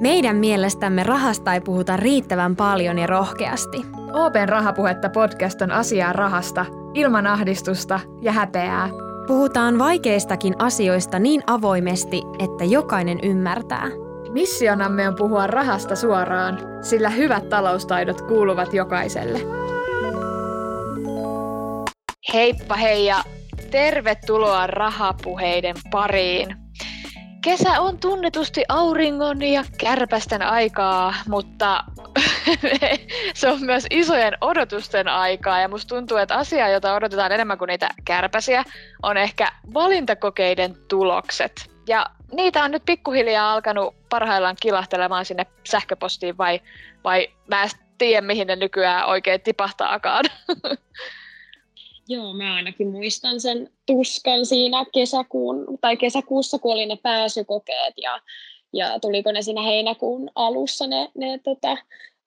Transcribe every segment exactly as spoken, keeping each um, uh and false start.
Meidän mielestämme rahasta ei puhuta riittävän paljon ja rohkeasti. Open Rahapuhetta podcast on asiaa rahasta, ilman ahdistusta ja häpeää. Puhutaan vaikeistakin asioista niin avoimesti, että jokainen ymmärtää. Missionamme on puhua rahasta suoraan, sillä hyvät taloustaidot kuuluvat jokaiselle. Heippa hei ja tervetuloa rahapuheiden pariin. Kesä on tunnetusti auringon ja kärpästen aikaa, mutta se on myös isojen odotusten aikaa. Ja musta tuntuu, että asia, jota odotetaan enemmän kuin niitä kärpäsiä, on ehkä valintakokeiden tulokset. Ja niitä on nyt pikkuhiljaa alkanut parhaillaan kilahtelemaan sinne sähköpostiin, vai, vai mä en tiedä, mihin ne nykyään oikein tipahtaakaan. Joo, mä ainakin muistan sen tuskan siinä kesäkuun, tai kesäkuussa, kun oli ne pääsykokeet ja, ja tuliko ne siinä heinäkuun alussa ne, ne tota,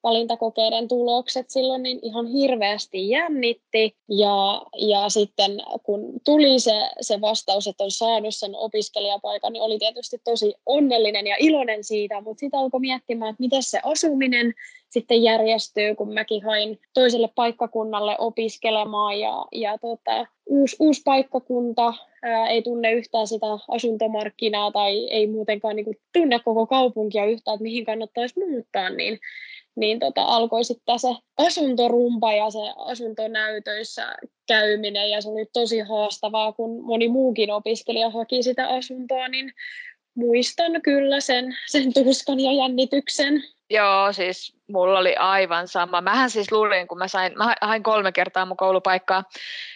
valintakokeiden tulokset silloin, niin ihan hirveästi jännitti. Ja, ja sitten kun tuli se, se vastaus, että on saanut sen opiskelijapaikan, niin oli tietysti tosi onnellinen ja iloinen siitä, mutta sitten alkoi miettimään, että miten se asuminen sitten järjestyy, kun mäkin hain toiselle paikkakunnalle opiskelemaan ja, ja tota, uusi, uusi paikkakunta ää, ei tunne yhtään sitä asuntomarkkinaa tai ei muutenkaan niin kuin tunne koko kaupunkia yhtään, että mihin kannattaisi muuttaa, niin, niin tota, alkoi sitten se asuntorumpa ja se asuntonäytöissä käyminen ja se oli tosi haastavaa, kun moni muukin opiskelija haki sitä asuntoa, niin muistan kyllä sen, sen tuskan ja jännityksen. Joo, siis mulla oli aivan sama. Mähän siis luulin, kun mä sain, mä hain kolme kertaa mun koulupaikkaa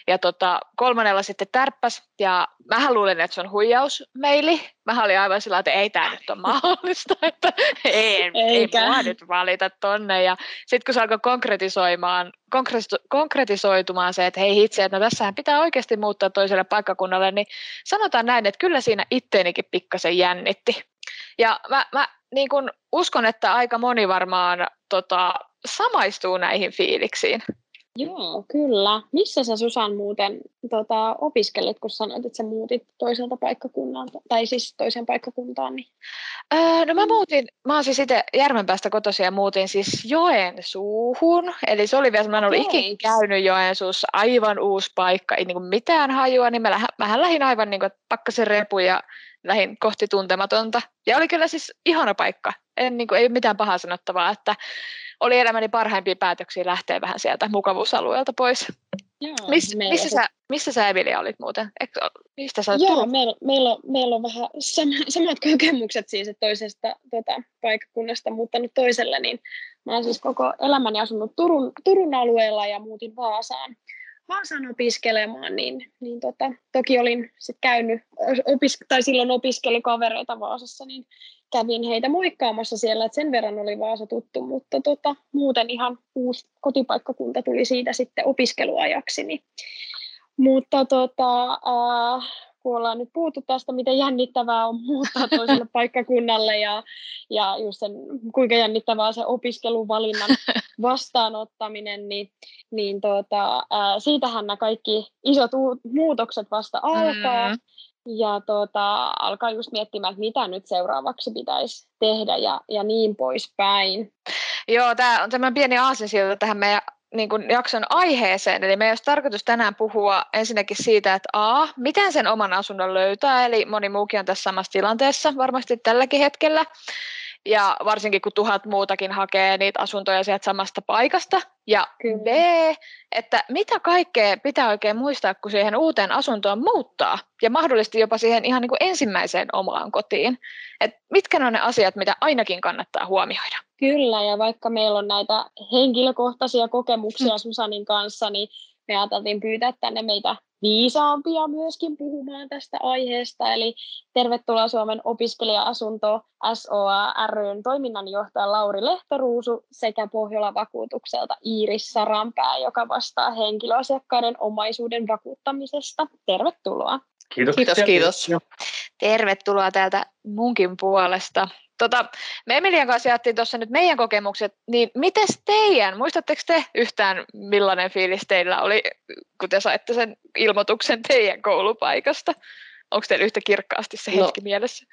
ja tota, kolmannella sitten tärppäs ja mähän luulin, että se on huijausmeili. Mähän olin aivan sillä, että ei tää nyt ole mahdollista, että ei, ei mua nyt valita tonne. Ja sitten kun se alkoi konkretisoimaan, konkretisoitumaan se, että hei itse, että no tässähän pitää oikeasti muuttaa toiselle paikkakunnalle, niin sanotaan näin, että kyllä siinä itteenikin pikkasen jännitti. Ja mä, mä niin kun uskon, että aika moni varmaan tota, samaistuu näihin fiiliksiin. Joo, kyllä. Missä sä, Susan, muuten tota, opiskelit, kun sanoit, että sä muutit toiselta paikkakunnalta, tai siis toiseen paikkakuntaan? Niin... Öö, no mä muutin, mä oon siis itse Järvenpäästä kotoisin ja muutin siis Joensuuhun. Eli se oli vielä, mä en ollut ikinä käynyt Joensuussa, aivan uusi paikka, ei niin kuin mitään hajua, niin mä lähdin, mähän lähdin aivan niin kuin pakkasen repu ja lähdin kohti tuntematonta. Ja oli kyllä siis ihana paikka. En, niin kuin, ei mitään pahaa sanottavaa, että oli elämäni parhaimpia päätöksiä lähteä vähän sieltä mukavuusalueelta pois. Joo, Mis, missä, sä, missä sä, Emilia, olit muuten? Eik, mistä sä olet Joo, meillä, meillä, on, meillä on vähän sama, samat kokemukset siis, että toisesta tota, paikkakunnasta muuttanut toiselle. Niin mä olen siis koko elämäni asunut Turun, Turun alueella ja muutin Vaasaan. Vaasaan opiskelemaan, niin, niin tota, toki olin sit käynyt, opis- tai silloin opiskelikavereita Vaasassa, niin kävin heitä moikkaamassa siellä, että sen verran oli Vaasa tuttu, mutta tota, muuten ihan uusi kotipaikkakunta tuli siitä sitten opiskeluajaksi. Niin. Mutta tota, äh, kun ollaan nyt puhuttu tästä, miten jännittävää on muuttaa toiselle paikkakunnalle ja, ja just sen, kuinka jännittävää se opiskeluvalinnan vastaanottaminen, niin, niin tota, ää, siitähän nämä kaikki isot u- muutokset vasta alkaa. Mm. Ja tota, alkaa just miettimään, että mitä nyt seuraavaksi pitäisi tehdä ja, ja niin poispäin. Joo, tämä on tämä pieni aasinsilta tähän meidän niin kuin jakson aiheeseen. Eli meidän olisi tarkoitus tänään puhua ensinnäkin siitä, että a, miten sen oman asunnon löytää. Eli moni muukin on tässä samassa tilanteessa varmasti tälläkin hetkellä. Ja varsinkin kun tuhat muutakin hakee niitä asuntoja sieltä samasta paikasta. Ja B, että mitä kaikkea pitää oikein muistaa, kun siihen uuteen asuntoon muuttaa. Ja mahdollisesti jopa siihen ihan niin kuin ensimmäiseen omaan kotiin. Et mitkä ne on ne asiat, mitä ainakin kannattaa huomioida? Kyllä, ja vaikka meillä on näitä henkilökohtaisia kokemuksia mm. Susanin kanssa, niin me ajateltiin pyytää tänne meitä viisaampia myöskin puhumaan tästä aiheesta. Eli tervetuloa Suomen opiskelija-asunto S O A R ry:n toiminnanjohtaja Lauri Lehtoruusu sekä Pohjola-vakuutukselta Iiris Saranpää, joka vastaa henkilöasiakkaiden omaisuuden vakuuttamisesta. Tervetuloa. Kiitos. Kiitos, kiitos. kiitos. Tervetuloa täältä munkin puolesta. Tota, me Emilian kanssa jaettiin tuossa nyt meidän kokemukset, niin mites teidän, muistatteko te yhtään millainen fiilis teillä oli, kun te saitte sen ilmoituksen teidän koulupaikasta? Onko teillä yhtä kirkkaasti se hetki no, mielessä?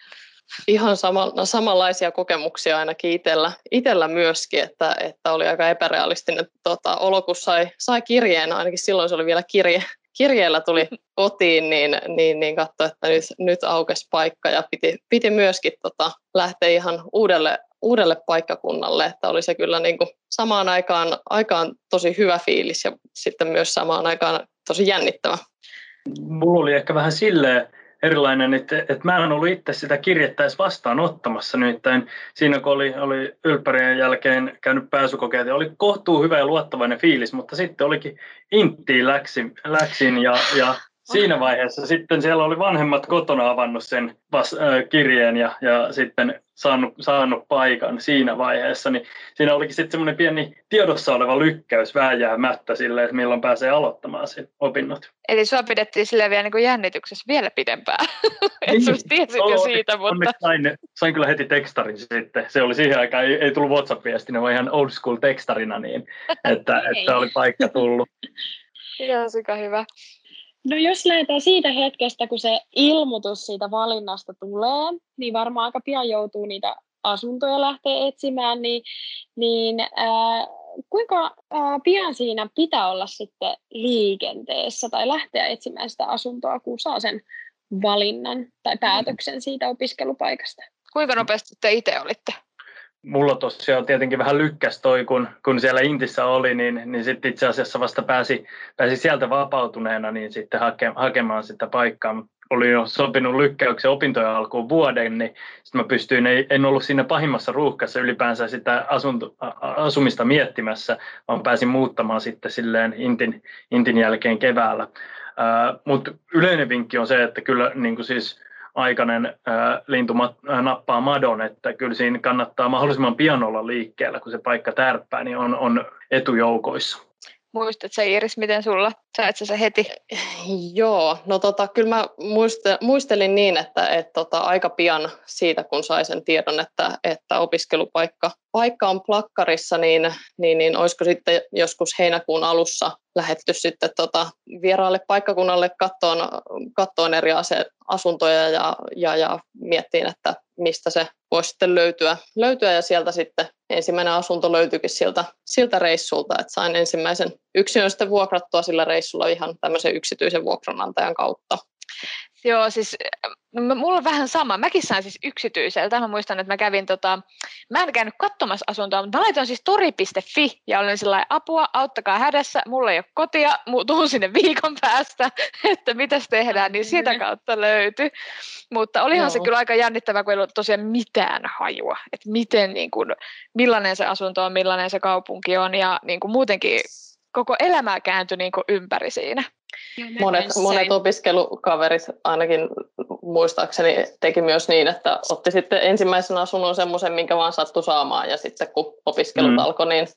ihan sama, no samanlaisia kokemuksia ainakin itsellä, itsellä myöskin, että, että oli aika epärealistinen tota, olo, kun sai, sai kirjeen, ainakin silloin se oli vielä kirje. Kirjeellä tuli kotiin, niin, niin, niin katsoi, että nyt, nyt aukesi paikka ja piti, piti myöskin tota, lähteä ihan uudelle, uudelle paikkakunnalle. Että oli se kyllä niin kuin samaan aikaan, aikaan tosi hyvä fiilis ja sitten myös samaan aikaan tosi jännittävä. Mulla oli ehkä vähän silleen erilainen, että, että mä en ollut itse sitä kirjettä edes vastaanottamassa nimittäin. Siinä kun oli, oli ylppärien jälkeen käynyt pääsykokeita, oli kohtuu hyvä ja luottavainen fiilis, mutta sitten olikin inttiin läksin, läksin ja, ja siinä vaiheessa sitten siellä oli vanhemmat kotona avannut sen vas, äh, kirjeen ja, ja sitten saanut, saanut paikan siinä vaiheessa. Niin siinä olikin sitten semmoinen pieni tiedossa oleva lykkäys vääjäämättä silleen, että milloin pääsee aloittamaan sen opinnot. Eli sua pidettiin silleen vielä niin kuin jännityksessä vielä pidempään. Et sä tiesit jo siitä, mutta... Onneksi sain, sain kyllä heti tekstarin sitten. Se oli siihen aikaan, ei, ei tullut WhatsApp-viestinä, vaan ihan old school tekstarina niin, että, että oli paikka tullut. Joo, sika hyvä. No jos lähdetään siitä hetkestä, kun se ilmoitus siitä valinnasta tulee, niin varmaan aika pian joutuu niitä asuntoja lähteä etsimään, niin, niin äh, kuinka äh, pian siinä pitää olla sitten liikenteessä tai lähteä etsimään sitä asuntoa, kun saa sen valinnan tai päätöksen siitä opiskelupaikasta? Kuinka nopeasti te itse olitte? Mulla tosiaan tietenkin vähän lykkäs toi, kun, kun siellä Intissä oli, niin, niin sitten itse asiassa vasta pääsi, pääsi sieltä vapautuneena niin sitten hake, hakemaan sitä paikkaa. Oli jo sopinut lykkäyksen opintojen alkuun vuoden, niin sitten mä pystyin, ei, en ollut siinä pahimmassa ruuhkassa ylipäänsä sitä asunto, asumista miettimässä, vaan pääsin muuttamaan sitten silleen Intin, Intin jälkeen keväällä. Äh, Mutta yleinen vinkki on se, että kyllä niin kuin siis... aikainen äh, lintu mat- nappaa madon, että kyllä siinä kannattaa mahdollisimman pian olla liikkeellä, kun se paikka tärppää, niin on, on etujoukoissa. Muistatko sä, Iiris, miten sulla? Saitko sä heti? Joo, no tota, kyllä mä muistelin, muistelin niin, että et, tota, aika pian siitä, kun sai sen tiedon, että, että opiskelupaikka paikka on plakkarissa, niin, niin, niin olisiko sitten joskus heinäkuun alussa lähdetty sitten tota, vieraalle paikkakunnalle kattoon, kattoon eri asuntoja ja, ja, ja miettiin, että mistä se voisi sitten löytyä, löytyä ja sieltä sitten ensimmäinen asunto löytyykin sieltä, siltä reissulta, että sain ensimmäisen yksilön sitten vuokrattua sillä reissulla ihan tämmöisen yksityisen vuokranantajan kautta. Joo, siis mulla on vähän sama. Mäkin sain siis yksityiseltä. Mä muistan, että mä kävin, tota, mä en käynyt katsomassa asuntoa, mutta mä laitoin siis tori piste fi ja olin sillä lailla, apua, auttakaa hädässä, mulla ei ole kotia, tuun sinne viikon päästä, että mitäs tehdään, niin sitä kautta löytyi. Mutta olihan Joo. se kyllä aika jännittävää, kun ei ollut tosiaan mitään hajua, että miten, niin kuin, millainen se asunto on, millainen se kaupunki on ja niin kuin muutenkin koko elämää kääntyi niin kuin ympäri siinä. Monet, monet opiskelukaverit ainakin muistaakseni teki myös niin, että otti sitten ensimmäisen asunnon semmoisen, minkä vaan sattui saamaan ja sitten kun opiskelut mm. alkoi, niin,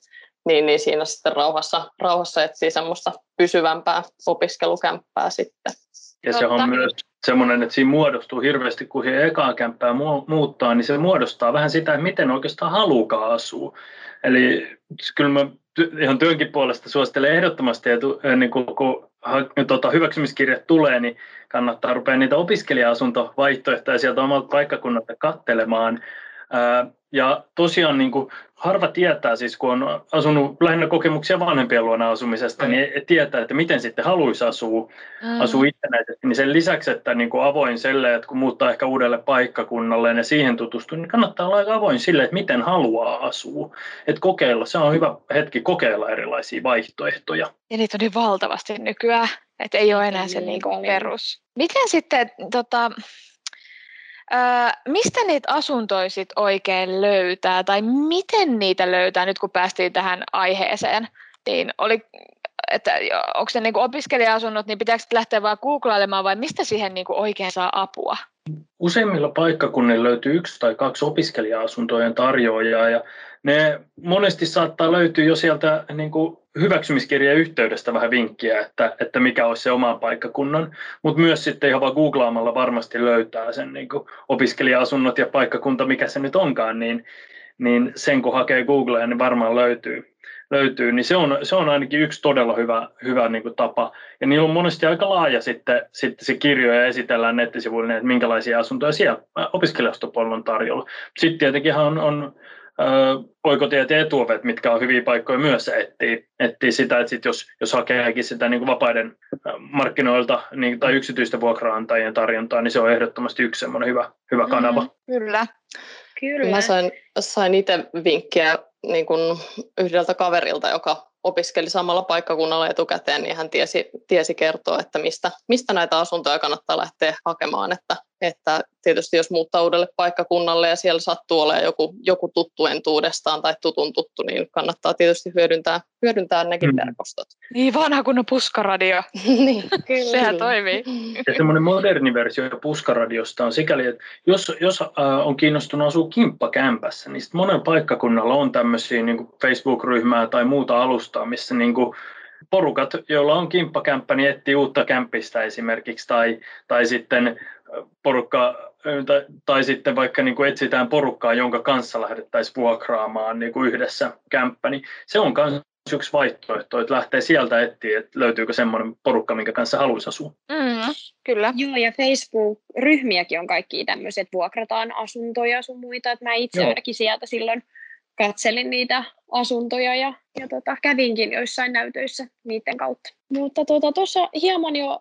niin, niin siinä sitten rauhassa, rauhassa etsii semmoista pysyvämpää opiskelukämppää sitten. Ja se on myös semmoinen, että siinä muodostuu hirveästi, kun he ekaa kämppää muuttaa, niin se muodostaa vähän sitä, että miten oikeastaan haluukaan asua. Eli kyllä mä ihan työnkin puolesta suosittelen ehdottomasti, että niin kun tuota, hyväksymiskirjat tulee, niin kannattaa rupea niitä opiskelija-asuntovaihtoehtoja sieltä omalta paikkakunnalta katselemaan. Ja tosiaan niin kuin harva tietää, siis kun on asunut lähinnä kokemuksia vanhempien luona asumisesta, mm. niin tietää, että miten sitten haluaisi asua, mm. asua itsenäisesti. Niin sen lisäksi, että niin kuin avoin sille, että kun muuttaa ehkä uudelle paikkakunnalle ja siihen tutustuu, niin kannattaa olla aika avoin sille, että miten haluaa asua. Että kokeilla, se on hyvä hetki kokeilla erilaisia vaihtoehtoja. Ja niitä on niin valtavasti nykyään, että ei ole enää se mm. niin kuin perus. Miten sitten... Tota... Öö, mistä niitä asuntoja sit oikein löytää tai miten niitä löytää nyt kun päästiin tähän aiheeseen? Niin oli, että onko se niinku opiskelija-asunnot, niin pitääkö lähteä vaan googlailemaan vai mistä siihen niinku oikein saa apua? Useimmilla paikkakunnilla löytyy yksi tai kaksi opiskelija-asuntojen tarjoajaa ja ne monesti saattaa löytyä jo sieltä niin kuin hyväksymiskirjan yhteydestä vähän vinkkiä, että, että mikä olisi se oman paikkakunnan, mutta myös sitten ihan vaan googlaamalla varmasti löytää sen niin kuin opiskelija-asunnot ja paikkakunta, mikä se nyt onkaan, niin, niin sen kun hakee Googleen, niin varmaan löytyy. löytyy, niin se on, se on ainakin yksi todella hyvä, hyvä niin kuin tapa. Ja niillä on monesti aika laaja sitten, sitten se kirjo ja esitellään nettisivuille, että minkälaisia asuntoja siellä opiskelijastopuolella on tarjolla. Sitten tietenkin on, on oikotiet ja etuovet, mitkä on hyviä paikkoja myös etsii, etsii sitä, että sit jos, jos hakeekin sitä niin kuin vapaiden markkinoilta niin, tai yksityistä vuokraantajien tarjontaa, niin se on ehdottomasti yksi semmoinen hyvä, hyvä kanava. Mm, kyllä. Kyllä. Mä sain, sain itse vinkkiä niin kun yhdeltä kaverilta, joka opiskeli samalla paikkakunnalla etukäteen, niin hän tiesi, tiesi kertoa, että mistä, mistä näitä asuntoja kannattaa lähteä hakemaan. Että, että tietysti jos muuttaa uudelle paikkakunnalle ja siellä sattuu olemaan joku, joku tuttu entuudestaan tai tutun tuttu, niin kannattaa tietysti hyödyntää, hyödyntää nekin verkostot. Mm. Niin, vanha kunnon puskaradio. Niin, kyllä. Sehän toimii. Ja semmoinen moderni versio puskaradiosta on sikäli, että jos, jos on kiinnostunut asua kimppakämpässä, niin sitten monen paikkakunnalla on tämmöisiä niin kuin Facebook-ryhmää tai muuta alustaa, missä niin kuin porukat, joilla on kimppakämppä, niin etsii uutta kämpistä esimerkiksi tai, tai sitten porukka, tai, tai sitten vaikka niin kuin etsitään porukkaa, jonka kanssa lähdettäisiin vuokraamaan niin kuin yhdessä kämppä, niin se on myös yksi vaihtoehto, että lähtee sieltä etsiä, että löytyykö semmoinen porukka, minkä kanssa haluaisi asua. Mm, kyllä. Joo, ja Facebook-ryhmiäkin on kaikki tämmöiset, että vuokrataan asuntoja sun muita, että mä itse ainakin sieltä silloin katselin niitä asuntoja ja, ja tota, kävinkin joissain näytöissä niiden kautta. Mutta tuossa tota, hieman jo ää,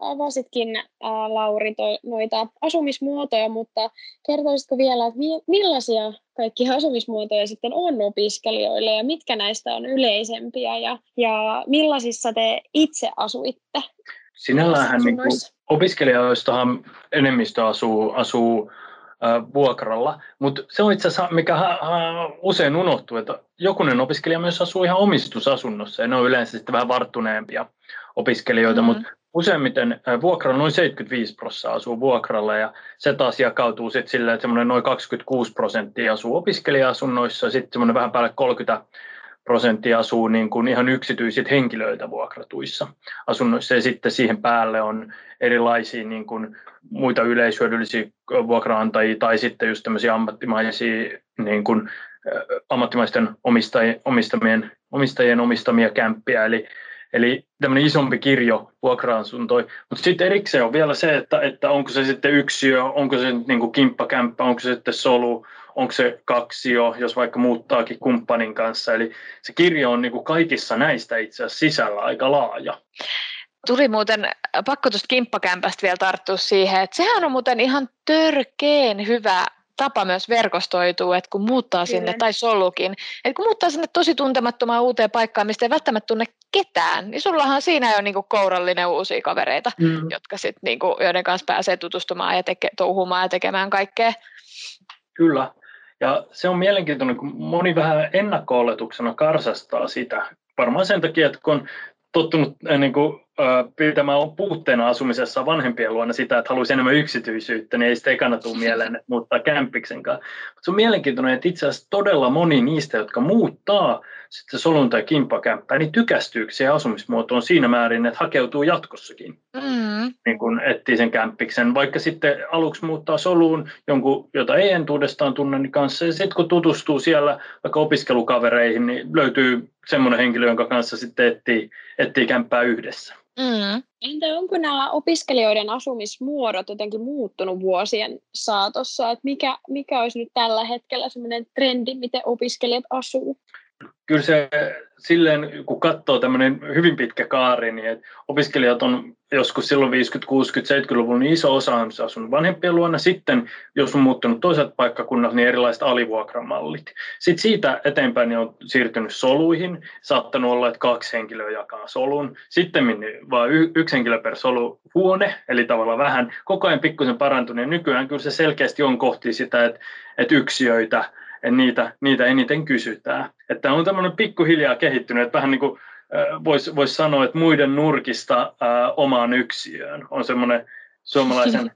avasitkin, ää, Lauri, toi, noita asumismuotoja, mutta kertoisitko vielä, että mi- millaisia kaikkia asumismuotoja sitten on opiskelijoille ja mitkä näistä on yleisempiä ja, ja millaisissa te itse asuitte? Sinälläänhän niin kuin opiskelijoistahan enemmistö asuu, asuu vuokralla, mutta se on itse asiassa, mikä usein unohtuu, että jokunen opiskelija myös asuu ihan omistusasunnossa, ja ne on yleensä sitten vähän varttuneempia opiskelijoita, mm-hmm. mutta useimmiten vuokralla noin seitsemänkymmentäviisi prosenttia asuu vuokralla, ja se taas jakautuu sitten silleen, että semmoinen noin kaksikymmentäkuusi prosenttia asuu opiskelija-asunnoissa, ja sitten semmoinen vähän päälle kolmekymmentä prosenttia asuu niin kuin ihan yksityisiltä henkilöiltä vuokratuissa asunnoissa, ja sitten siihen päälle on erilaisia niin kuin muita yleishyödyllisiä vuokraantajia tai sitten just tämmöisiä ammattimaisia, niin kuin, ammattimaisten omistajien, omistamien, omistajien omistamia kämppiä, eli, eli tämmöinen isompi kirjo vuokra-asuntoja. Mutta sitten erikseen on vielä se, että, että onko se sitten yksiö, onko se niin kuin kimppakämppä, onko se sitten solu, onko se kaksio, jos vaikka muuttaakin kumppanin kanssa. Eli se kirjo on niin kuin kaikissa näistä itse asiassa sisällä aika laaja. Tuli muuten pakko tuosta kimppakämpästä vielä tarttua siihen, että sehän on muuten ihan törkeen hyvä tapa myös verkostoituu, että kun muuttaa sinne, Kyllä. tai solukin, että kun muuttaa sinne tosi tuntemattomaan uuteen paikkaan, mistä ei välttämättä tunne ketään, niin sullahan siinä on niinku kourallinen uusia kavereita, mm. jotka sit niinku, joiden kanssa pääsee tutustumaan ja teke, touhumaan ja tekemään kaikkea. Kyllä, ja se on mielenkiintoinen, kun moni vähän ennakko-oletuksena karsastaa sitä, varmaan sen takia, että kun tottunut niin kuin, pitämään puutteena asumisessa vanhempien luona sitä, että haluaisi enemmän yksityisyyttä, niin ei sitä ekana tule mieleen, että muuttaa kämpiksen kanssa. Se on mielenkiintoinen, että itse asiassa todella moni niistä, jotka muuttaa sitten solun tai kimppakämppää, niin tykästyykin siihen asumismuotoon siinä määrin, että hakeutuu jatkossakin. Mm. Niin kun etsii sen kämpiksen, vaikka sitten aluksi muuttaa soluun jonkun, jota ei entuudestaan tunne, niin kanssa. Ja sitten kun tutustuu siellä vaikka opiskelukavereihin, niin löytyy semmoinen henkilö, jonka kanssa sitten etsii, etsii kämppää yhdessä. Mm. Entä onko nämä opiskelijoiden asumismuodot jotenkin muuttunut vuosien saatossa? Että mikä, mikä olisi nyt tällä hetkellä semmoinen trendi, miten opiskelijat asuu? Kyllä se silleen, kun katsoo tämmöinen hyvin pitkä kaari, niin että opiskelijat on joskus silloin viisikymmentä-, kuusikymmentä-, seitsemänkymmentäluvulla niin iso osa on asunut vanhempien luona. Sitten, jos on muuttunut toiset paikkakunnat, niin erilaiset alivuokramallit. Sitten siitä eteenpäin niin on siirtynyt soluihin. Saattanut olla, että kaksi henkilöä jakaa solun. Sitten vain yksi henkilö per soluhuone, eli tavallaan vähän. Koko ajan pikkusen parantunut. Ja nykyään kyllä se selkeästi on kohti sitä, että, että yksiöitä, että niitä, niitä eniten kysytään. Tämä on tämmöinen pikkuhiljaa kehittynyt, että vähän niin kuin voisi vois sanoa, että muiden nurkista ää, omaan yksiöön on semmoinen suomalaisen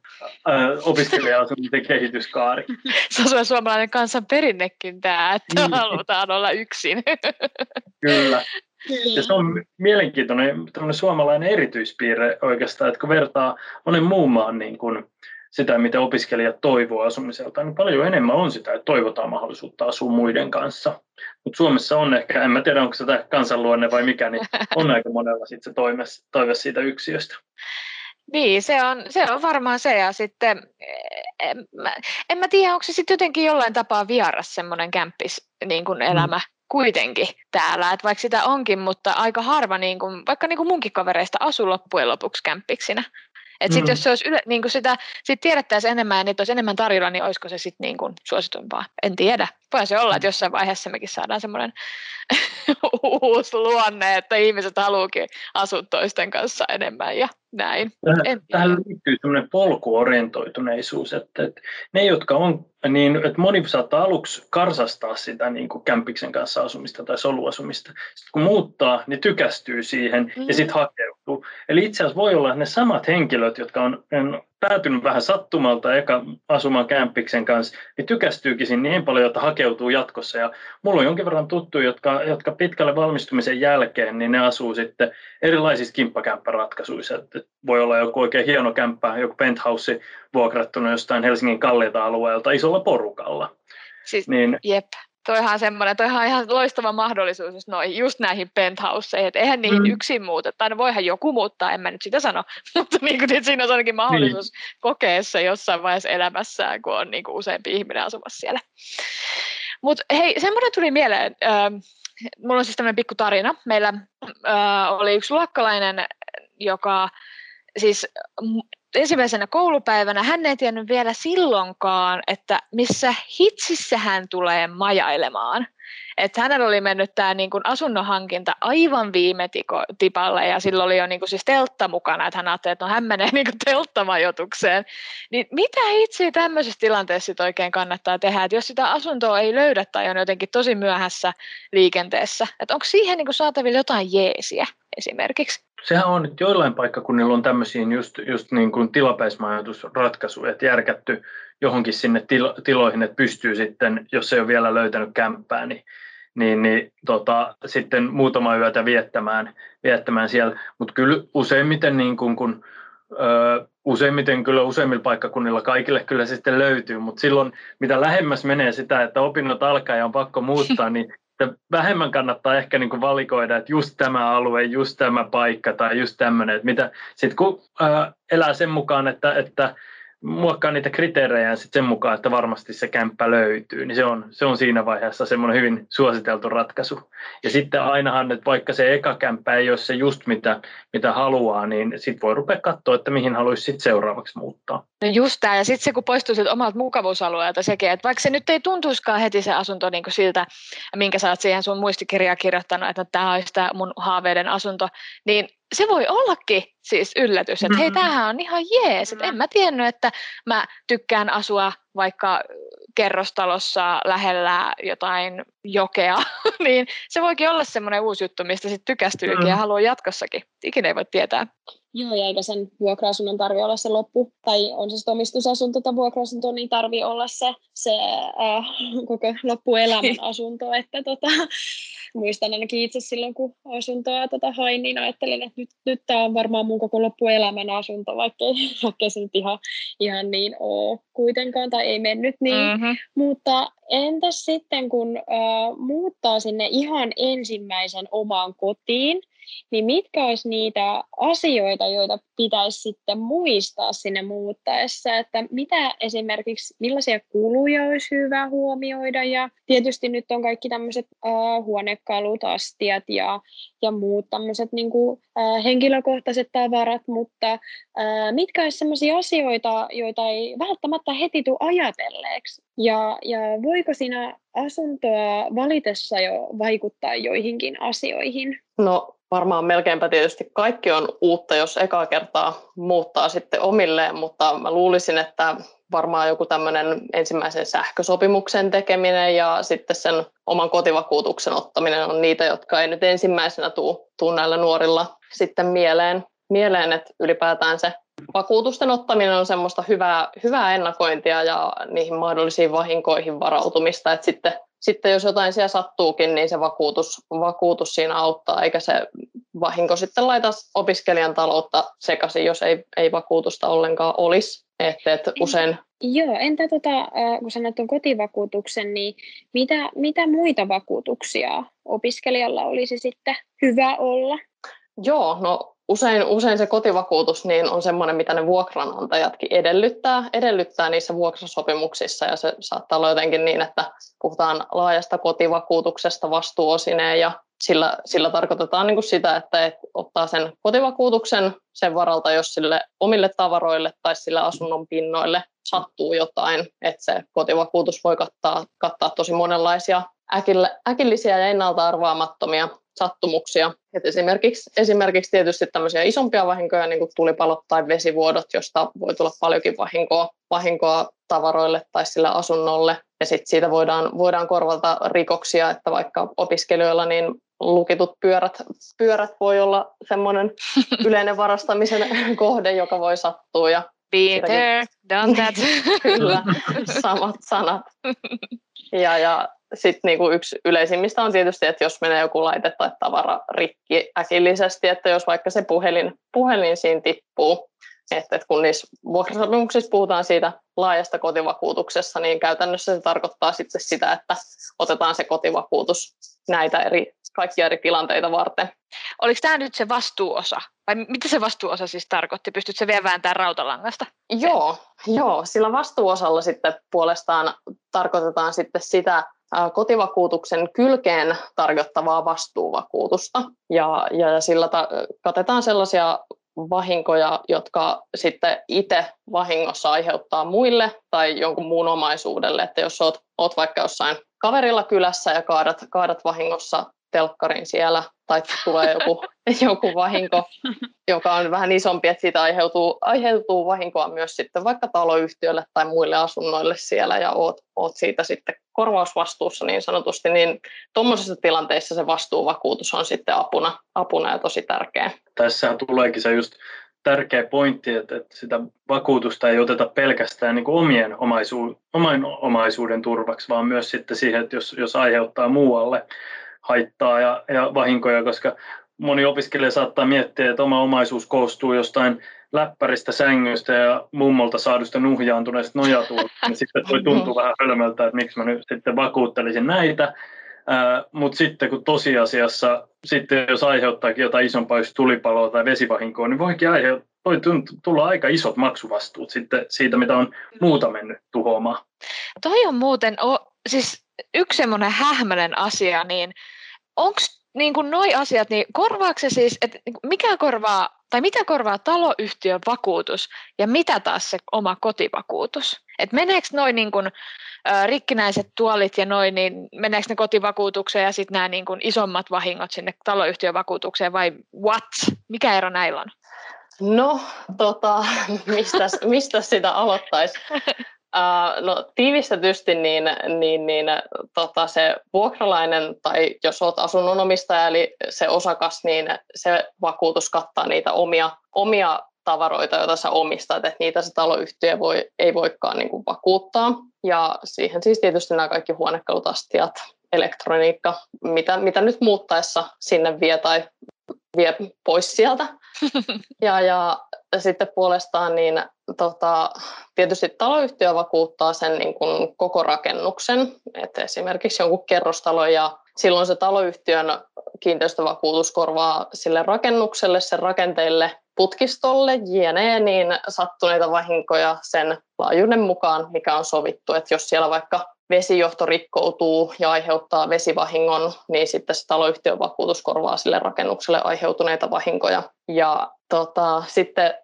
ää, opiskelija-asumisen kehityskaari. Se on semmoinen suomalainen kansanperinnekin tämä, että halutaan olla yksin. Kyllä. Ja se on mielenkiintoinen tämmöinen suomalainen erityispiirre oikeastaan, että kun vertaa monen muun maan niin kuin sitä, mitä opiskelijat toivoo asumiselta, niin paljon enemmän on sitä, että toivotaan mahdollisuutta asua muiden kanssa. Mutta Suomessa on ehkä, en mä tiedä onko se tämä kansanluonne vai mikä, niin on aika monella sit se toive, toive siitä yksiöstä. Niin, se on, se on varmaan se. Ja sitten, en, mä, en mä tiedä, onko se sitten jotenkin jollain tapaa vieras semmoinen kämppis niin kuin elämä. Mm. Kuitenkin täällä, että vaikka sitä onkin, mutta aika harva, niin kuin, vaikka niin kuin munkin kavereista asuu loppujen lopuksi kämppiksinä. Että sitten mm. jos se olisi yle, niin kuin sitä sit tiedettäisiin enemmän ja niitä olisi enemmän tarjolla, niin olisiko se sitten niin kuin suositumpaa? En tiedä. Voihan se olla, että jossain vaiheessa mekin saadaan semmoinen uusi luonne, että ihmiset haluukin asua toisten kanssa enemmän ja näin. Tähän, tähän liittyy semmoinen polkuorientoituneisuus, että, että ne, jotka on, niin että moni saattaa aluksi karsastaa sitä niin kuin kämpiksen kanssa asumista tai soluasumista. Sitten kun muuttaa, niin tykästyy siihen mm. ja sitten hakeutuu. Eli itse asiassa voi olla, että ne samat henkilöt, jotka on päätynyt vähän sattumalta eka asumaan kämppiksen kanssa, niin tykästyykin siinä niin paljon, että hakeutuu jatkossa. Ja mulla on jonkin verran tuttuja, jotka, jotka pitkälle valmistumisen jälkeen, niin ne asuu sitten erilaisissa kimppakämppäratkaisuissa. Et, et voi olla joku oikein hieno kämppä, joku penthouse vuokrattuna jostain Helsingin kalliilta alueelta isolla porukalla. Siis, niin, jep. Toihan semmoinen, toihan ihan loistava mahdollisuus just, noihin, just näihin penthousseihin, että eihän niihin mm. yksin muuteta, tai no voihan joku muuttaa, en mä nyt sitä sano, mutta niin kuin, niin siinä on ainakin mahdollisuus niin kokea se jossain vaiheessa elämässään, kun on niin kuin useampi ihminen asumassa siellä. Mutta hei, semmoinen tuli mieleen, äh, mulla on siis tämmöinen pikku tarina, meillä äh, oli yksi luokkalainen, joka siis ensimmäisenä koulupäivänä hän ei tiennyt vielä silloinkaan, että missä hitsissä hän tulee majailemaan. Että hänellä oli mennyt tämä niin kuin asunnonhankinta aivan viime tiko, tipalle ja silloin oli jo niin kuin siis teltta mukana, että hän ajatteli, että no hän menee niin kuin telttamajoitukseen. Niin mitä itse tämmöisessä tilanteessa oikein kannattaa tehdä, että jos sitä asuntoa ei löydä tai on jotenkin tosi myöhässä liikenteessä, että onko siihen niin kuin saatavilla jotain jeesiä esimerkiksi? Sehän on nyt joillain paikkakunnilla on tämmöisiä just, just niin kuin tilapäismajoitusratkaisuja, että järkätty johonkin sinne tilo, tiloihin, että pystyy sitten, jos ei ole vielä löytänyt kämppää, niin, niin, niin tota, sitten muutama yötä viettämään, viettämään siellä. Mutta kyllä useimmiten, niin kuin, kun, ö, useimmiten kyllä useimmilla paikkakunnilla kaikille kyllä se sitten löytyy, mutta silloin mitä lähemmäs menee sitä, että opinnot alkaa ja on pakko muuttaa, niin vähemmän kannattaa ehkä niin kuin valikoida, että just tämä alue, just tämä paikka tai just tämmöinen. Sitten kun ää, elää sen mukaan, että, että muokkaa niitä kriteerejä sit sen mukaan, että varmasti se kämppä löytyy, niin se on, se on siinä vaiheessa semmoinen hyvin suositeltu ratkaisu. Ja sitten ainahan, että vaikka se eka kämppä ei ole se just mitä, mitä haluaa, niin sitten voi rupea katsoa, että mihin haluaisi sitten seuraavaksi muuttaa. No just tämä, ja sitten se kun poistuu sieltä omalta mukavuusalueelta sekin, että vaikka se nyt ei tuntuisikaan heti se asunto niin kuin siltä, minkä sä oot siihen sun muistikirjaa kirjoittanut, että tämä olisi tämä mun haaveiden asunto, niin se voi ollakin siis yllätys, että hei, tämähän on ihan jees, että en mä tiennyt, että mä tykkään asua vaikka kerrostalossa lähellä jotain jokea, niin se voikin olla semmoinen uusi juttu, mistä sitten tykästyykin ja haluaa jatkossakin. Ikinä ei voi tietää. Joo, ja eikä sen vuokra-asunnon tarvitse olla se loppu, tai on se sitten omistusasunto tai vuokra-asunto, niin tarvitse olla se, se äh, koko loppuelämän asunto. Että, tota, muistan ainakin itse silloin, kun asuntoa tota, hain, niin ajattelin, että nyt, nyt tämä on varmaan mun koko loppuelämän asunto, vaikkei, vaikkei se nyt ihan, ihan niin ole kuitenkaan, tai ei mennyt niin. Mm-hmm. Mutta entäs sitten, kun äh, muuttaa sinne ihan ensimmäisen omaan kotiin, niin mitkä olisi niitä asioita, joita pitäisi sitten muistaa sinne muuttaessa, että mitä esimerkiksi, millaisia kuluja olisi hyvä huomioida ja tietysti nyt on kaikki tämmöiset äh, huonekalut, astiat ja, ja muut tämmöiset niin kuin, äh, henkilökohtaiset tavarat, mutta äh, mitkä olisi semmoisia asioita, joita ei välttämättä heti tule ajatelleeksi ja, ja voiko siinä asuntoa valitessa jo vaikuttaa joihinkin asioihin? No varmaan melkeinpä tietysti kaikki on uutta, jos ekaa kertaa muuttaa sitten omilleen, mutta mä luulisin, että varmaan joku tämmöinen ensimmäisen sähkösopimuksen tekeminen ja sitten sen oman kotivakuutuksen ottaminen on niitä, jotka ei nyt ensimmäisenä tule näillä nuorilla sitten mieleen, mieleen, että ylipäätään se vakuutusten ottaminen on semmoista hyvää, hyvää ennakointia ja niihin mahdollisiin vahinkoihin varautumista, että sitten Sitten jos jotain siellä sattuukin, niin se vakuutus, vakuutus siinä auttaa, eikä se vahinko sitten laita opiskelijan taloutta sekaisin, jos ei, ei vakuutusta ollenkaan olisi. Että et usein... Joo, entä tota, kun sanoit tuon kotivakuutuksen, niin mitä, mitä muita vakuutuksia opiskelijalla olisi sitten hyvä olla? Joo, no usein, usein se kotivakuutus niin on semmoinen, mitä ne vuokranantajatkin edellyttää, edellyttää niissä vuokrasopimuksissa, ja se saattaa olla jotenkin niin, että puhutaan laajasta kotivakuutuksesta vastuuosineen, ja sillä, sillä tarkoitetaan niin kuin sitä, että et ottaa sen kotivakuutuksen sen varalta, jos sille omille tavaroille tai sillä asunnon pinnoille sattuu jotain, että se kotivakuutus voi kattaa, kattaa tosi monenlaisia äkillisiä ja ennalta arvaamattomia sattumuksia. Et esimerkiksi, esimerkiksi tietysti tämmöisiä isompia vahinkoja, niin kuin tulipalot tai vesivuodot, josta voi tulla paljonkin vahinkoa, vahinkoa tavaroille tai sillä asunnolle. Ja sitten siitä voidaan, voidaan korvata rikoksia, että vaikka opiskelijoilla niin lukitut pyörät, pyörät voi olla semmoinen yleinen varastamisen kohde, joka voi sattua. Ja Be there, done that. Kyllä, samat sanat. Ja, ja sitten niinku yksi yleisimmistä on tietysti, että jos menee joku laite tai tavara rikki äkillisesti, että jos vaikka se puhelin, puhelin siinä tippuu, että et kun niissä vuokrasopimuksissa puhutaan siitä laajasta kotivakuutuksessa, niin käytännössä se tarkoittaa sitten sitä, että otetaan se kotivakuutus näitä eri, kaikkia eri tilanteita varten. Oliko tämä nyt se vastuuosa? Vai mitä se vastuuosa siis tarkoitti? Pystytkö vielä vääntämään rautalangasta? Joo, joo, sillä vastuuosalla sitten puolestaan tarkoitetaan sitten sitä kotivakuutuksen kylkeen tarjottavaa vastuuvakuutusta. Ja, ja sillä ta- katetaan sellaisia vahinkoja, jotka sitten itse vahingossa aiheuttaa muille tai jonkun muun omaisuudelle. Että jos oot, oot vaikka jossain kaverilla kylässä ja kaadat, kaadat vahingossa telkkarin siellä tai tulee joku, joku vahinko, joka on vähän isompi, että siitä aiheutuu, aiheutuu vahinkoa myös sitten vaikka taloyhtiölle tai muille asunnoille siellä ja oot, oot siitä sitten korvausvastuussa niin sanotusti, niin tuommoisessa tilanteessa se vastuuvakuutus on sitten apuna, apuna ja tosi tärkeä. Tässä tuleekin se just tärkeä pointti, että sitä vakuutusta ei oteta pelkästään niin kuin omien omaisu- oman omaisuuden turvaksi, vaan myös sitten siihen, että jos, jos aiheuttaa muualle haittaa ja, ja vahinkoja, koska moni opiskelija saattaa miettiä, että oma omaisuus koostuu jostain läppäristä, sängystä ja mummolta saadusta nuhjaantuneesta nojatuolista. Sitten voi tuntua vähän hölmöltä, että miksi mä nyt sitten vakuuttelisin näitä. Mutta sitten kun tosiasiassa, sitten jos aiheuttaakin jotain isompaa, jos tulipaloa tai vesivahinkoa, niin voikin aiheuttaa. Voi tulla aika isot maksuvastuut sitten siitä, mitä on muuta mennyt tuhoamaan. Toi on muuten o- siis yksi semmoinen hähmäinen asia, niin onko niin kuin noi asiat, niin korvaako se siis, että mikä korvaa, tai mitä korvaa taloyhtiön vakuutus ja mitä taas se oma kotivakuutus? Että meneekö noi niin kuin rikkinäiset tuolit ja noi, niin meneekö ne kotivakuutukseen ja sitten nämä niin kuin isommat vahingot sinne taloyhtiön vakuutukseen vai what? Mikä ero näillä on? No, tota, mistä, mistä sitä aloittaisi? Uh, no, tiivistetysti niin, niin, niin tota, se vuokralainen tai jos olet asunnonomistaja eli se osakas, niin se vakuutus kattaa niitä omia, omia tavaroita, joita sä omistat, että niitä se taloyhtiö voi, ei voikaan niin kuin vakuuttaa. Ja siihen siis tietysti nämä kaikki huonekalutastiat, elektroniikka, mitä, mitä nyt muuttaessa sinne vie tai vie pois sieltä. Ja, ja sitten puolestaan niin, tota, tietysti taloyhtiö vakuuttaa sen niin kuin koko rakennuksen, että esimerkiksi jonkun kerrostalon ja silloin se taloyhtiön kiinteistövakuutus korvaa sille rakennukselle, sen rakenteille, putkistolle, jne, niin sattuneita vahinkoja sen laajuuden mukaan, mikä on sovittu, että jos siellä vaikka vesijohto rikkoutuu ja aiheuttaa vesivahingon, niin sitten se taloyhtiön vakuutus korvaa sille rakennukselle aiheutuneita vahinkoja. Ja tota, sitten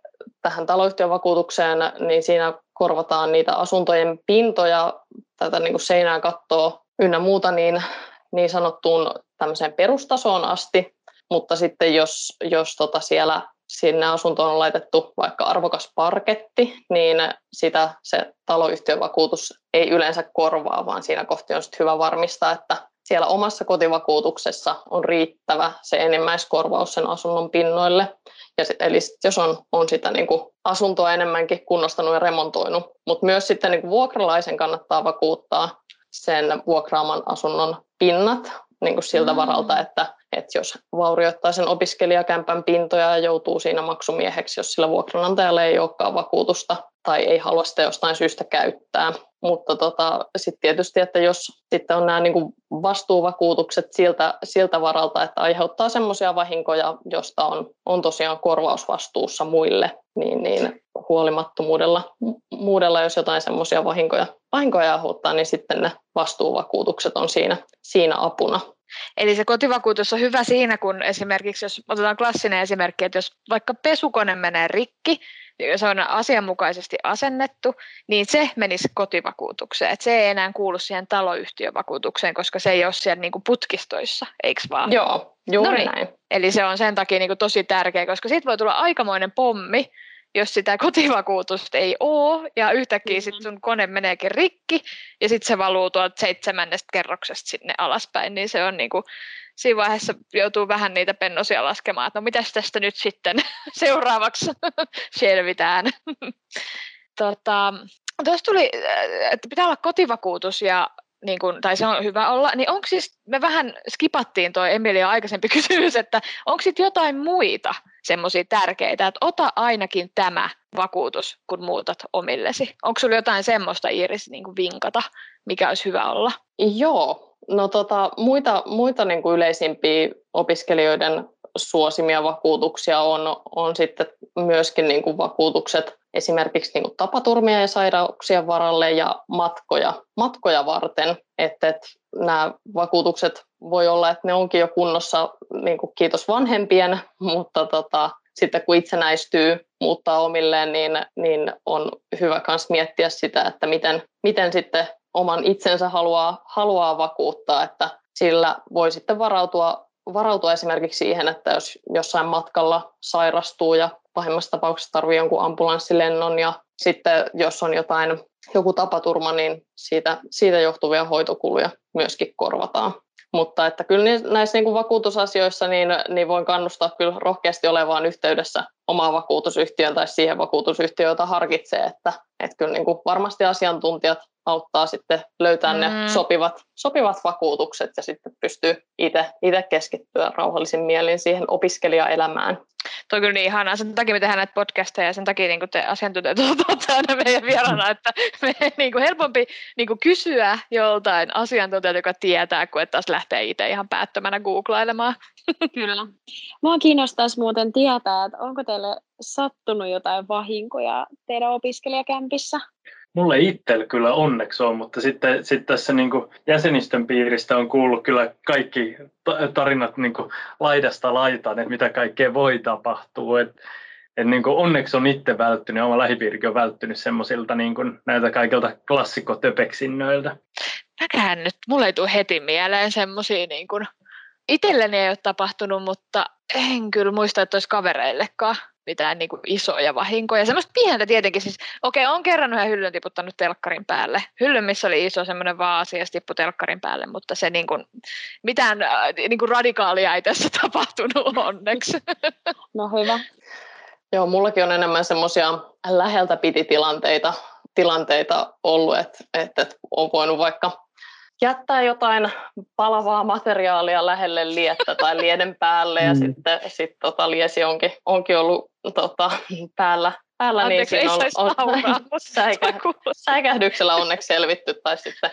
tähän taloyhtiön vakuutukseen, niin siinä korvataan niitä asuntojen pintoja, tätä niin kuin seinää kattoa ynnä muuta niin, niin sanottuun tämmöiseen perustasoon asti, mutta sitten jos, jos tota siellä sinne asuntoon on laitettu vaikka arvokas parketti, niin sitä se taloyhtiön vakuutus ei yleensä korvaa, vaan siinä kohti on hyvä varmistaa, että siellä omassa kotivakuutuksessa on riittävä se enimmäiskorvaus sen asunnon pinnoille. Ja sit, eli sit jos on, on sitä niin kuin asuntoa enemmänkin kunnostanut ja remontoinut, mutta myös sitten niin kuin vuokralaisen kannattaa vakuuttaa sen vuokraaman asunnon pinnat niin kuin siltä varalta, että Että jos vaurioittaa sen opiskelijakämpän pintoja ja joutuu siinä maksumieheksi, jos sillä vuokranantajalla ei olekaan vakuutusta tai ei halua sitä jostain syystä käyttää. Mutta tota, sitten tietysti, että jos sitten on nämä niinku vastuuvakuutukset siltä, siltä varalta, että aiheuttaa semmoisia vahinkoja, joista on, on tosiaan korvausvastuussa muille, niin, niin huolimattomuudella, muudella, jos jotain semmoisia vahinkoja, vahinkoja aiheuttaa, niin sitten ne vastuuvakuutukset on siinä, siinä apuna. Eli se kotivakuutus on hyvä siinä, kun esimerkiksi, jos otetaan klassinen esimerkki, että jos vaikka pesukone menee rikki, jos on asianmukaisesti asennettu, niin se menisi kotivakuutukseen. Et se ei enää kuulu siihen taloyhtiövakuutukseen, koska se ei ole siellä niinku putkistoissa, eikö vaan? Joo, juuri Noniin. näin. Eli se on sen takia niinku tosi tärkeä, koska siitä voi tulla aikamoinen pommi, jos sitä kotivakuutusta ei ole, ja yhtäkkiä sit sun kone meneekin rikki, ja sitten se valuu tuolta seitsemännestä kerroksesta sinne alaspäin, niin se on niinku, siinä vaiheessa joutuu vähän niitä pennosia laskemaan, että no mitäs tästä nyt sitten seuraavaksi selvitään. Tota, tuossa tuli, että pitää olla kotivakuutus, ja niin kun, tai se on hyvä olla, niin onko siis, me vähän skipattiin toi Emilia aikaisempi kysymys, että onko sitten jotain muita semmoisia tärkeitä, että ota ainakin tämä vakuutus, kun muutat omillesi. Onko sulla jotain semmoista, Iiris, niin kuin vinkata, mikä olisi hyvä olla? Joo, no tota, muita, muita niin kuin yleisimpiä opiskelijoiden suosimia vakuutuksia on, on sitten myöskin niin kuin vakuutukset esimerkiksi niin kuin tapaturmia ja sairauksien varalle ja matkoja, matkoja varten. Että, että nämä vakuutukset voi olla, että ne onkin jo kunnossa, niin kuin kiitos vanhempien, mutta tota, sitten kun itsenäistyy, muuttaa omilleen, niin, niin on hyvä myös miettiä sitä, että miten, miten sitten oman itsensä haluaa, haluaa vakuuttaa, että sillä voi sitten varautua varautua esimerkiksi siihen, että jos jossain matkalla sairastuu ja pahimmassa tapauksessa tarvitsee jonkun ambulanssilennon ja sitten jos on jotain, joku tapaturma, niin siitä, siitä johtuvia hoitokuluja myöskin korvataan. Mutta että kyllä näissä niin kuin vakuutusasioissa niin, niin voin kannustaa kyllä rohkeasti olevaan yhteydessä omaan vakuutusyhtiöön tai siihen vakuutusyhtiöön, jota harkitsee, että, että kyllä niin kuin varmasti asiantuntijat auttaa sitten löytää mm. ne sopivat, sopivat vakuutukset ja sitten pystyy itse keskittyä rauhallisin mielin siihen opiskelijaelämään. Tuo on kyllä niin ihanaa. Sen takia me tehdään näitä podcasteja ja sen takia niin te asiantuntijat olette aina meidän vieraana, että me niin kuin helpompi niin kuin kysyä joltain asiantuntijalta, joka tietää, kun et taas lähtee itse ihan päättömänä googlailemaan. Kyllä. Mua kiinnostaisi muuten tietää, että onko teille sattunut jotain vahinkoja teidän opiskelijakämpissä? Mulle itsellä kyllä onneksi on, mutta sitten sit tässä niin kuin jäsenistön piiristä on kuullut kyllä kaikki tarinat niin kuin laidasta laitaan, että mitä kaikkea voi tapahtua. Et, et niin kuin onneksi on itse välttynyt, oma lähipiirikin on välttynyt semmoisilta niin kuin näiltä kaikilta klassikkotöpeksinnöiltä. Mäkään nyt, mulle ei tule heti mieleen semmoisia, niin kuin itselleni ei ole tapahtunut, mutta en kyllä muista, että olisi kavereillekaan mitään niin kuin isoja vahinkoja. Semmoista pientä tietenkin. Siis, okei, okay, on kerran yhden hyllyn tiputtanut telkkarin päälle. Hyllyn, missä oli iso semmoinen vaasi ja se tippui telkkarin päälle, mutta se niin kuin, mitään niin kuin radikaalia ei tässä tapahtunut onneksi. No hyvä. Joo, mullakin on enemmän semmoisia läheltä piti tilanteita, tilanteita ollut, että et, et on voinut vaikka jättää jotain palavaa materiaalia lähelle liettä tai lieden päälle ja mm. sitten sit, tota, liesi onkin, onkin ollut tota, päällä. päällä Anteeksi, niin ei saisi nauraa, mutta säikähdyksellä onneksi selvitty tai sitten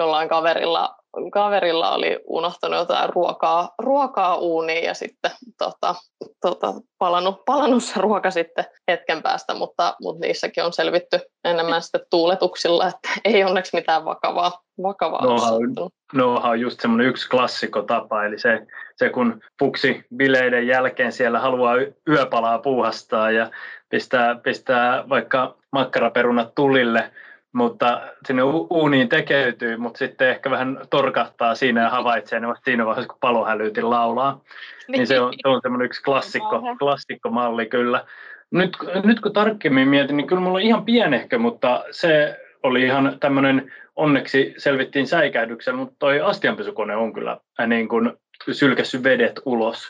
jollain kaverilla, kaverilla oli unohtanut jotain ruokaa, ruokaa uuniin ja sitten tota, tota, palannut, palannut se ruoka sitten hetken päästä, mutta, mutta niissäkin on selvitty enemmän sitten tuuletuksilla, että ei onneksi mitään vakavaa. vakavaa no, Noha on just semmoinen yksi klassikotapa, eli se, se kun puksi bileiden jälkeen siellä haluaa yöpalaa puuhastaa ja pistää, pistää vaikka makkaraperunat tulille, mutta sinne uuniin tekeytyy, mutta sitten ehkä vähän torkahtaa siinä ja havaitsee ne vasta siinä vaiheessa, kun palohälytin laulaa. Niin se on, se on semmoinen yksi klassikko, klassikkomalli kyllä. Nyt, nyt kun tarkemmin mietin, niin kyllä mulla on ihan pienehkö, mutta se oli ihan tämmöinen, onneksi selvittiin säikähdyksen, mutta toi astianpesukone on kyllä niin kuin sylkässyt vedet ulos.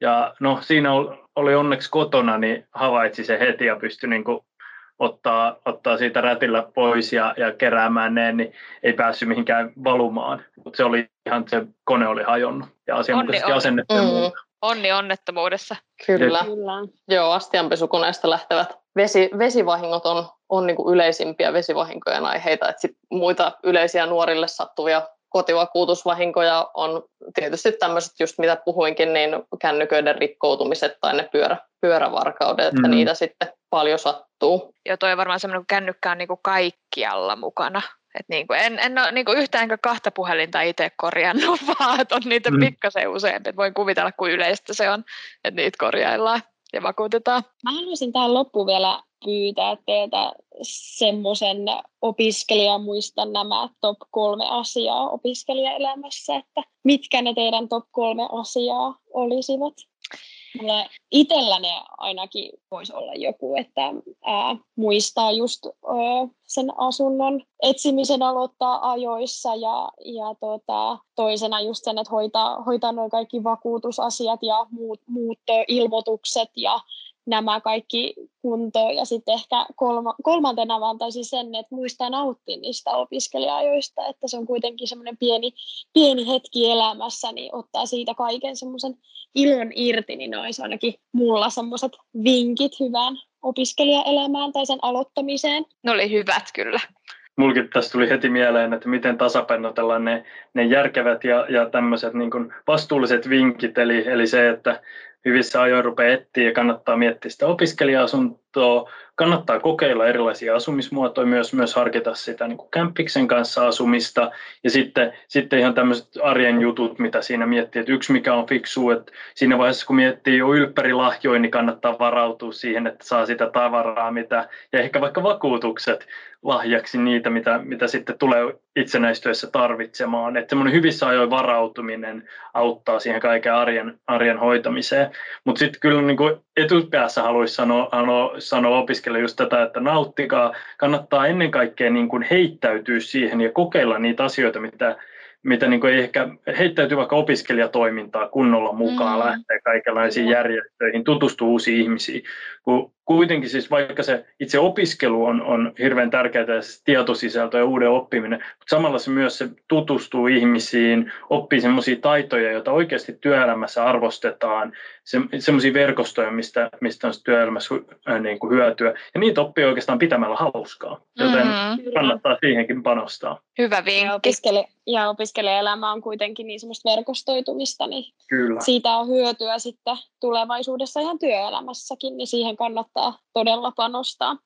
Ja no siinä oli onneksi kotona, niin havaitsi se heti ja pystyi niin kuin ottaa, ottaa siitä rätillä pois ja, ja keräämään ne, niin ei päässyt mihinkään valumaan. Mutta se oli ihan, se kone oli hajonnut ja asianmukaisesti asennettu mm. muuta. Onni onnettomuudessa. Kyllä. Kyllä. Joo, astianpesukoneesta lähtevät vesi, vesivahingot on, on niin kuin yleisimpiä vesivahinkojen aiheita. Et sit muita yleisiä nuorille sattuvia kotivakuutusvahinkoja on tietysti tämmöiset, just mitä puhuinkin, niin kännyköiden rikkoutumiset tai ne pyörä, pyörävarkaudet, että mm. niitä sitten paljon sattuu. Joo, toi on varmaan semmoinen, kun kännykkä on niin kuin kaikkialla mukana. Et niin kuin en en ole niin kuin yhtään kahta puhelinta itse korjannut, vaan on niitä mm. pikkasen useampi. Voin kuvitella, kuin yleistä se on, että niitä korjaillaan ja vakuutetaan. Mä haluaisin tähän loppuun vielä pyytää teiltä semmoisen opiskelija, muistan nämä top kolme asiaa opiskelijaelämässä, että mitkä ne teidän top kolme asiaa olisivat? Mulla itselläni ainakin voisi olla joku, että ää, muistaa just ää, sen asunnon etsimisen aloittaa ajoissa ja, ja tota, toisena just sen, että hoitaa, hoitaa nuo kaikki vakuutusasiat ja muut, muut ilmoitukset ja nämä kaikki kuntoon. Ja sitten ehkä kolma, kolmantena vaan taisi sen, että muistaa nauttia niistä opiskelija-ajoista, että se on kuitenkin semmoinen pieni, pieni hetki elämässä, niin ottaa siitä kaiken semmoisen ilon irti, niin ne olisi ainakin mulla semmoiset vinkit hyvään opiskelijaelämään tai sen aloittamiseen. Ne oli hyvät kyllä. Mulkin tässä tuli heti mieleen, että miten tasapainotellaan ne, ne järkevät ja, ja tämmöiset niin kuin vastuulliset vinkit, eli, eli se, että hyvissä ajoin rupeaa etsiä ja kannattaa miettiä sitä opiskelija-asuntoa. Kannattaa kokeilla erilaisia asumismuotoja, myös, myös harkita sitä niin kuin kämppiksen kanssa asumista. Ja sitten, sitten ihan tämmöiset arjen jutut, mitä siinä miettii. Että yksi mikä on fiksu, että siinä vaiheessa kun miettii jo ylppärilahjoja, niin kannattaa varautua siihen, että saa sitä tavaraa, mitä, ja ehkä vaikka vakuutukset lahjaksi niitä, mitä, mitä sitten tulee itsenäistyessä tarvitsemaan. Että semmoinen hyvissä ajoin varautuminen auttaa siihen kaiken arjen, arjen hoitamiseen. Mutta sitten kyllä niin kuin etupäässä haluaisi sanoa, sanoa opiskelijoille just tätä, että nauttikaa. Kannattaa ennen kaikkea niin kuin heittäytyä siihen ja kokeilla niitä asioita, mitä, mitä niin kuin ei ehkä heittäytyy vaikka opiskelijatoimintaa kunnolla mukaan, mm. lähtee kaikenlaisiin mm. järjestöihin, tutustuu uusiin ihmisiin. Kuitenkin siis vaikka se itse opiskelu on, on hirveän tärkeää, se tietosisältö ja uuden oppiminen, mutta samalla se myös se tutustuu ihmisiin, oppii semmoisia taitoja, joita oikeasti työelämässä arvostetaan, se, semmoisia verkostoja, mistä, mistä on työelämässä niin kuin hyötyä, ja niitä oppii oikeastaan pitämällä hauskaa, joten mm-hmm. kannattaa siihenkin panostaa. Hyvä vinkki. Ja opiskelijaelämä on kuitenkin niin semmoista verkostoitumista, niin kyllä. Siitä on hyötyä sitten tulevaisuudessa ihan työelämässäkin, niin siihen kannattaa todella panostaa.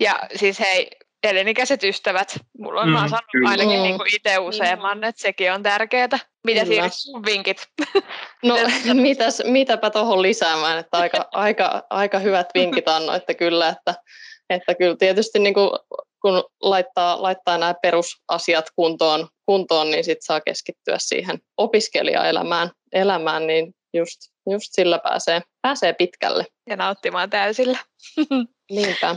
Ja siis hei, elinikäiset ystävät, mulla on mm, vaan sanonut kyllä. ainakin niin kuin itse useamman, mm. että sekin on tärkeää. Mitä siinä sun vinkit? No mitäs, mitäpä tuohon lisäämään, että aika, aika, aika hyvät vinkit annoitte kyllä, että, että kyllä tietysti niin kuin, kun laittaa, laittaa nämä perusasiat kuntoon, kuntoon niin sitten saa keskittyä siihen opiskelijaelämään, elämään, niin just Just sillä pääsee, pääsee pitkälle. Ja nauttimaan täysillä. Niinpä.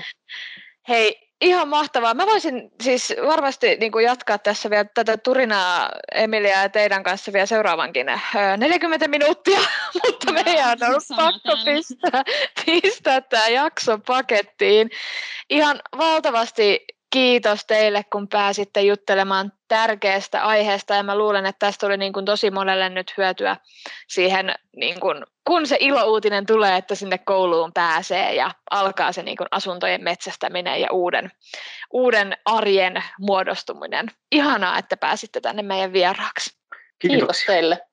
Hei, ihan mahtavaa. Mä voisin siis varmasti niin kuin jatkaa tässä vielä tätä turinaa Emilia ja teidän kanssa vielä seuraavankin neljäkymmentä minuuttia, mutta meidän on ollut pakko pistää, pistää tämä jakso pakettiin. Ihan valtavasti kiitos teille, kun pääsitte juttelemaan tärkeästä aiheesta, ja mä luulen, että tästä oli niin kuin tosi monelle nyt hyötyä siihen, niin kuin, kun se ilouutinen tulee, että sinne kouluun pääsee ja alkaa se niin kuin asuntojen metsästäminen ja uuden, uuden arjen muodostuminen. Ihanaa, että pääsitte tänne meidän vieraaksi. Kiitos, Kiitos teille.